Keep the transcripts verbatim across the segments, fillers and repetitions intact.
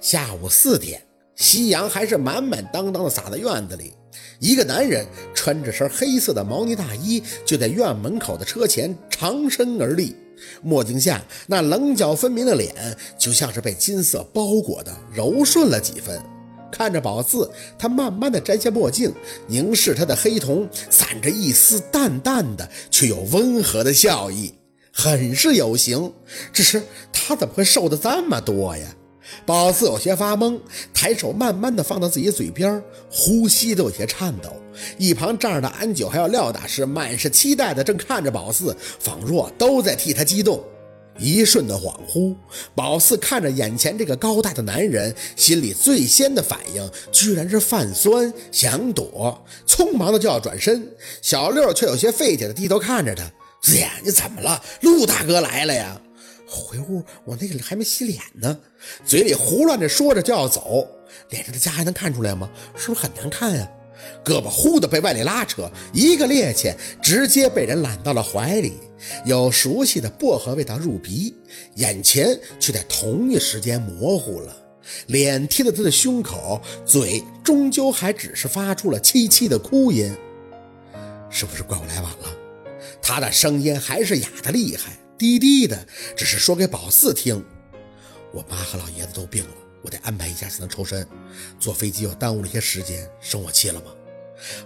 下午四点，夕阳还是满满当当的洒在院子里，一个男人穿着身黑色的毛呢大衣，就在院门口的车前长身而立，墨镜下那棱角分明的脸就像是被金色包裹的柔顺了几分。看着宝四，他慢慢的摘下墨镜，凝视他的黑瞳，散着一丝淡淡的却又温和的笑意，很是有型。只是他怎么会瘦的这么多呀？宝四有些发懵，抬手慢慢的放到自己嘴边，呼吸都有些颤抖。一旁站着的安九还有廖大师满是期待的正看着宝四，仿若都在替他激动。一瞬的恍惚，宝四看着眼前这个高大的男人，心里最先的反应居然是泛酸，想躲，匆忙的就要转身。小六却有些费解的低头看着他，子言，你怎么了？陆大哥来了呀。回屋，我那个还没洗脸呢。嘴里胡乱着说着就要走，脸上的痂还能看出来吗？是不是很难看呀？胳膊忽的被外里拉扯，一个趔趄，直接被人揽到了怀里。有熟悉的薄荷味道入鼻，眼前却在同一时间模糊了。脸贴着他的胸口，嘴终究还只是发出了凄凄的哭音。是不是怪我来晚了？他的声音还是哑得厉害，低低的，只是说给宝四听。我妈和老爷子都病了，我得安排一下才能抽身，坐飞机又耽误了一些时间，生我气了吗？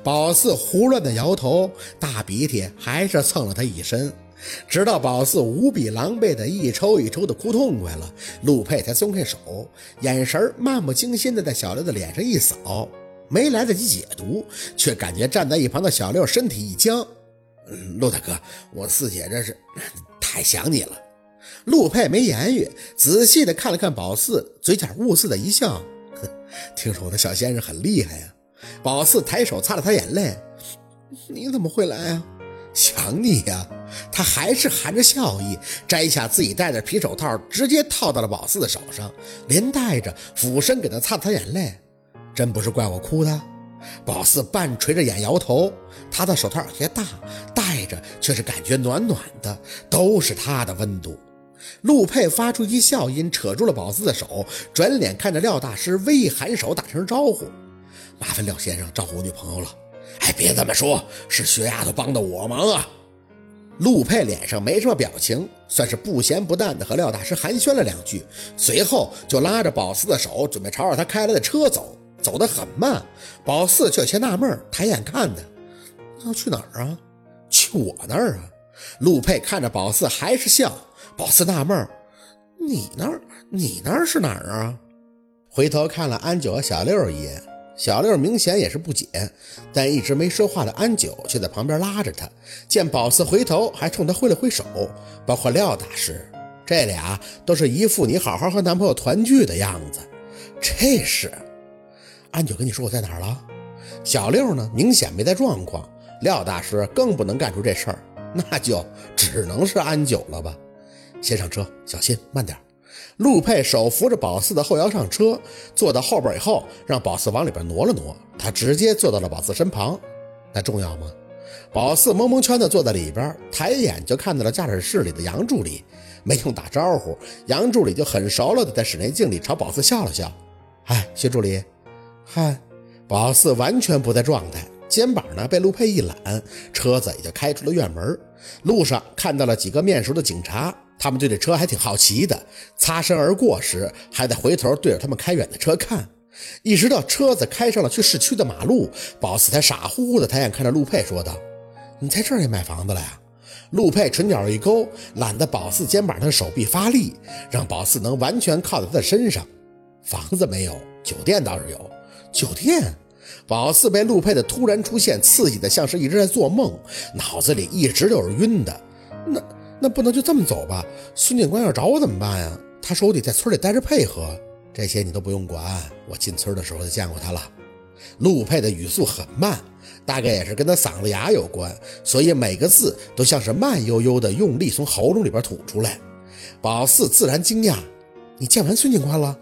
宝四胡乱的摇头，大鼻涕还是蹭了他一身。直到宝四无比狼狈的一抽一抽的哭痛快了，陆佩才松开手，眼神漫不经心的在小六的脸上一扫，没来得及解读，却感觉站在一旁的小六身体一僵。陆大哥，我四姐这是太想你了。陆佩没言语，仔细的看了看宝四，嘴角兀自的一笑，听说我的小先生很厉害呀、啊。宝四抬手擦了他眼泪，你怎么会来啊？想你呀、啊。他还是含着笑意，摘下自己戴的皮手套，直接套到了宝四的手上，连带着俯身给他擦了他眼泪。真不是怪我哭的？宝四半垂着眼摇头，他的手套有些大，戴着却是感觉暖暖的，都是他的温度。陆佩发出一笑音，扯住了宝四的手，转脸看着廖大师，微含手打声招呼，麻烦廖先生照顾我女朋友了。哎，别这么说，是薛丫头帮的我忙啊。陆佩脸上没什么表情，算是不咸不淡的和廖大师寒暄了两句，随后就拉着宝四的手，准备朝着他开来的车走。走得很慢，宝四却有些纳闷，抬眼看他，要去哪儿啊？去我那儿啊。陆佩看着宝四还是笑，宝四纳闷，你那儿你那儿是哪儿啊？回头看了安九和小六一眼，小六明显也是不解，但一直没说话的安九却在旁边拉着他，见宝四回头还冲他挥了挥手，包括廖大师，这俩都是一副你好好和男朋友团聚的样子。这是安九跟你说我在哪儿了？小六呢，明显没在状况，廖大师更不能干出这事儿，那就只能是安九了吧。先上车，小心慢点。陆佩手扶着宝四的后摇上车，坐到后边以后，让宝四往里边挪了挪，他直接坐到了宝四身旁。那重要吗？宝四蒙蒙圈的坐在里边，抬眼就看到了驾驶室里的杨助理，没用打招呼，杨助理就很熟了的在室内镜里朝宝四笑了笑。哎，薛助理。嗨，宝四完全不在状态，肩膀呢被陆佩一揽，车子也就开出了院门。路上看到了几个面熟的警察，他们对这车还挺好奇的，擦身而过时还得回头对着他们开远的车看。一直到车子开上了去市区的马路，宝四才傻乎乎的抬眼看着陆佩说道，你在这儿也买房子了呀？陆佩唇角一勾，揽得宝四肩膀上的手臂发力，让宝四能完全靠在他的身上。房子没有，酒店倒是有。酒店？宝四被陆佩的突然出现刺激的，像是一直在做梦，脑子里一直都是晕的。那那不能就这么走吧？孙警官要找我怎么办呀？他说我得在村里待着配合。这些你都不用管，我进村的时候就见过他了。陆佩的语速很慢，大概也是跟他嗓子哑有关，所以每个字都像是慢悠悠的用力从喉咙里边吐出来。宝四自然惊讶，你见完孙警官了？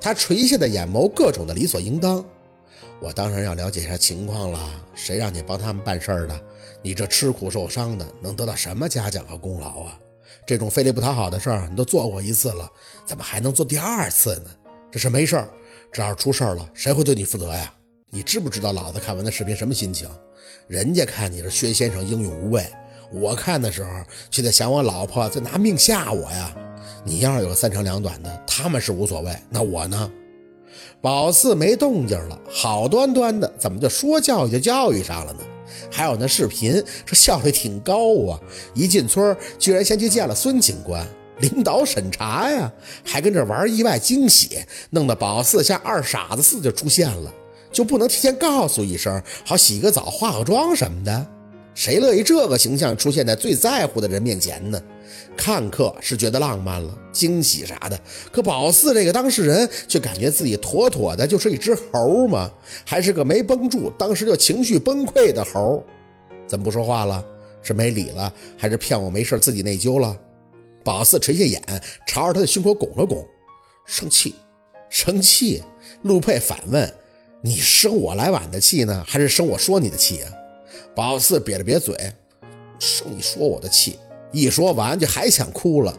他垂下的眼眸各种的理所应当，我当然要了解一下情况了，谁让你帮他们办事儿的？你这吃苦受伤的能得到什么嘉奖和功劳啊？这种费力不讨好的事儿你都做过一次了，怎么还能做第二次呢？这是没事儿，这要出事儿了，谁会对你负责呀？你知不知道老子看完的视频什么心情？人家看你是薛先生英勇无畏，我看的时候却在想我老婆在拿命吓我呀。你要是有三长两短的，他们是无所谓，那我呢？宝四没动静了，好端端的怎么就说教育就教育上了呢？还有那视频，这效率挺高啊！一进村居然先去见了孙警官，领导审查呀，还跟这玩意外惊喜，弄得宝四像二傻子似的就出现了，就不能提前告诉一声，好洗个澡化个妆什么的？谁乐意这个形象出现在最在乎的人面前呢？看客是觉得浪漫了，惊喜啥的，可宝四这个当事人却感觉自己妥妥的就是一只猴嘛，还是个没绷住当时就情绪崩溃的猴。怎么不说话了？是没理了，还是骗我没事自己内疚了？宝四垂下眼，朝着他的胸口拱了拱。生气生气？陆佩反问，你生我来晚的气呢，还是生我说你的气啊？宝四瘪了瘪嘴，生你说我的气。一说完就还想哭了，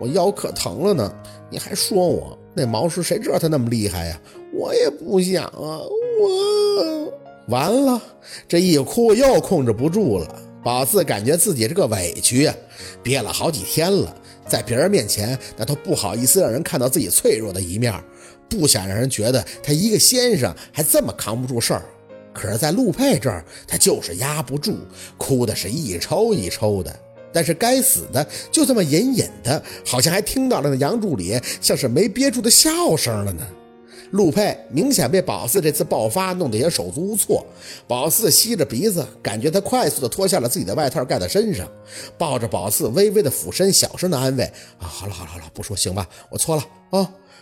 我腰可疼了呢，你还说我那毛叔，谁知道他那么厉害呀、啊？我也不想啊，我完了，这一哭又控制不住了。宝四感觉自己这个委屈啊，憋了好几天了，在别人面前那都不好意思让人看到自己脆弱的一面，不想让人觉得他一个先生还这么扛不住事儿。可是在陆佩这儿他就是压不住，哭的是一抽一抽的，但是该死的就这么隐隐的，好像还听到了那杨助理像是没憋住的笑声了呢。陆佩明显被宝四这次爆发弄得也手足无措，宝四吸着鼻子，感觉他快速的脱下了自己的外套盖在身上，抱着宝四微微的俯身，小声的安慰啊，好了好了好了，不说行吧，我错了啊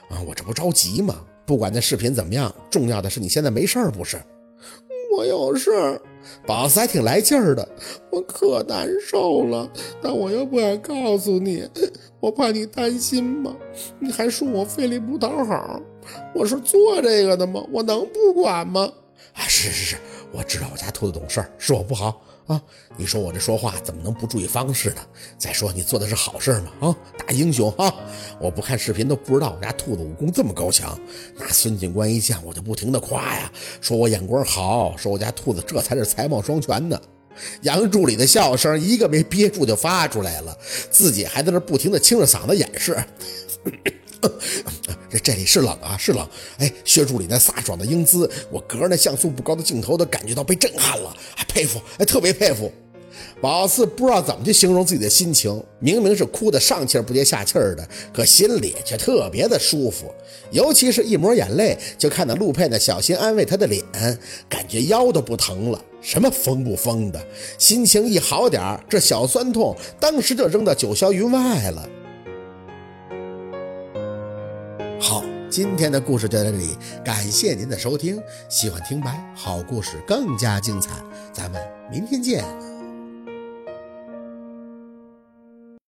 啊，我这不着急吗？不管那视频怎么样，重要的是你现在没事儿不是？我有事。宝四还挺来劲儿的，我可难受了，但我又不敢告诉你，我怕你担心嘛。你还说我费力不讨好，我是做这个的吗？我能不管吗？啊，是是是，我知道我家兔子懂事儿，是我不好啊。你说我这说话怎么能不注意方式呢？再说你做的是好事嘛，啊，大英雄啊！我不看视频都不知道我家兔子武功这么高强。那孙警官一见我就不停的夸呀，说我眼光好，说我家兔子这才是才貌双全呢。杨助理的笑声一个没憋住就发出来了，自己还在那不停的清着嗓子掩饰。这这里是冷啊，是冷。哎，薛助理那飒爽的英姿，我隔着那像素不高的镜头都感觉到被震撼了，还佩服，哎，特别佩服。宝四不知道怎么去形容自己的心情，明明是哭得上气不接下气的，可心里却特别的舒服。尤其是一抹眼泪，就看到陆佩那小心安慰他的脸，感觉腰都不疼了，什么疯不疯的，心情一好点，这小酸痛当时就扔到九霄云外了。好，今天的故事就到这里，感谢您的收听，喜欢听白好故事更加精彩，咱们明天见。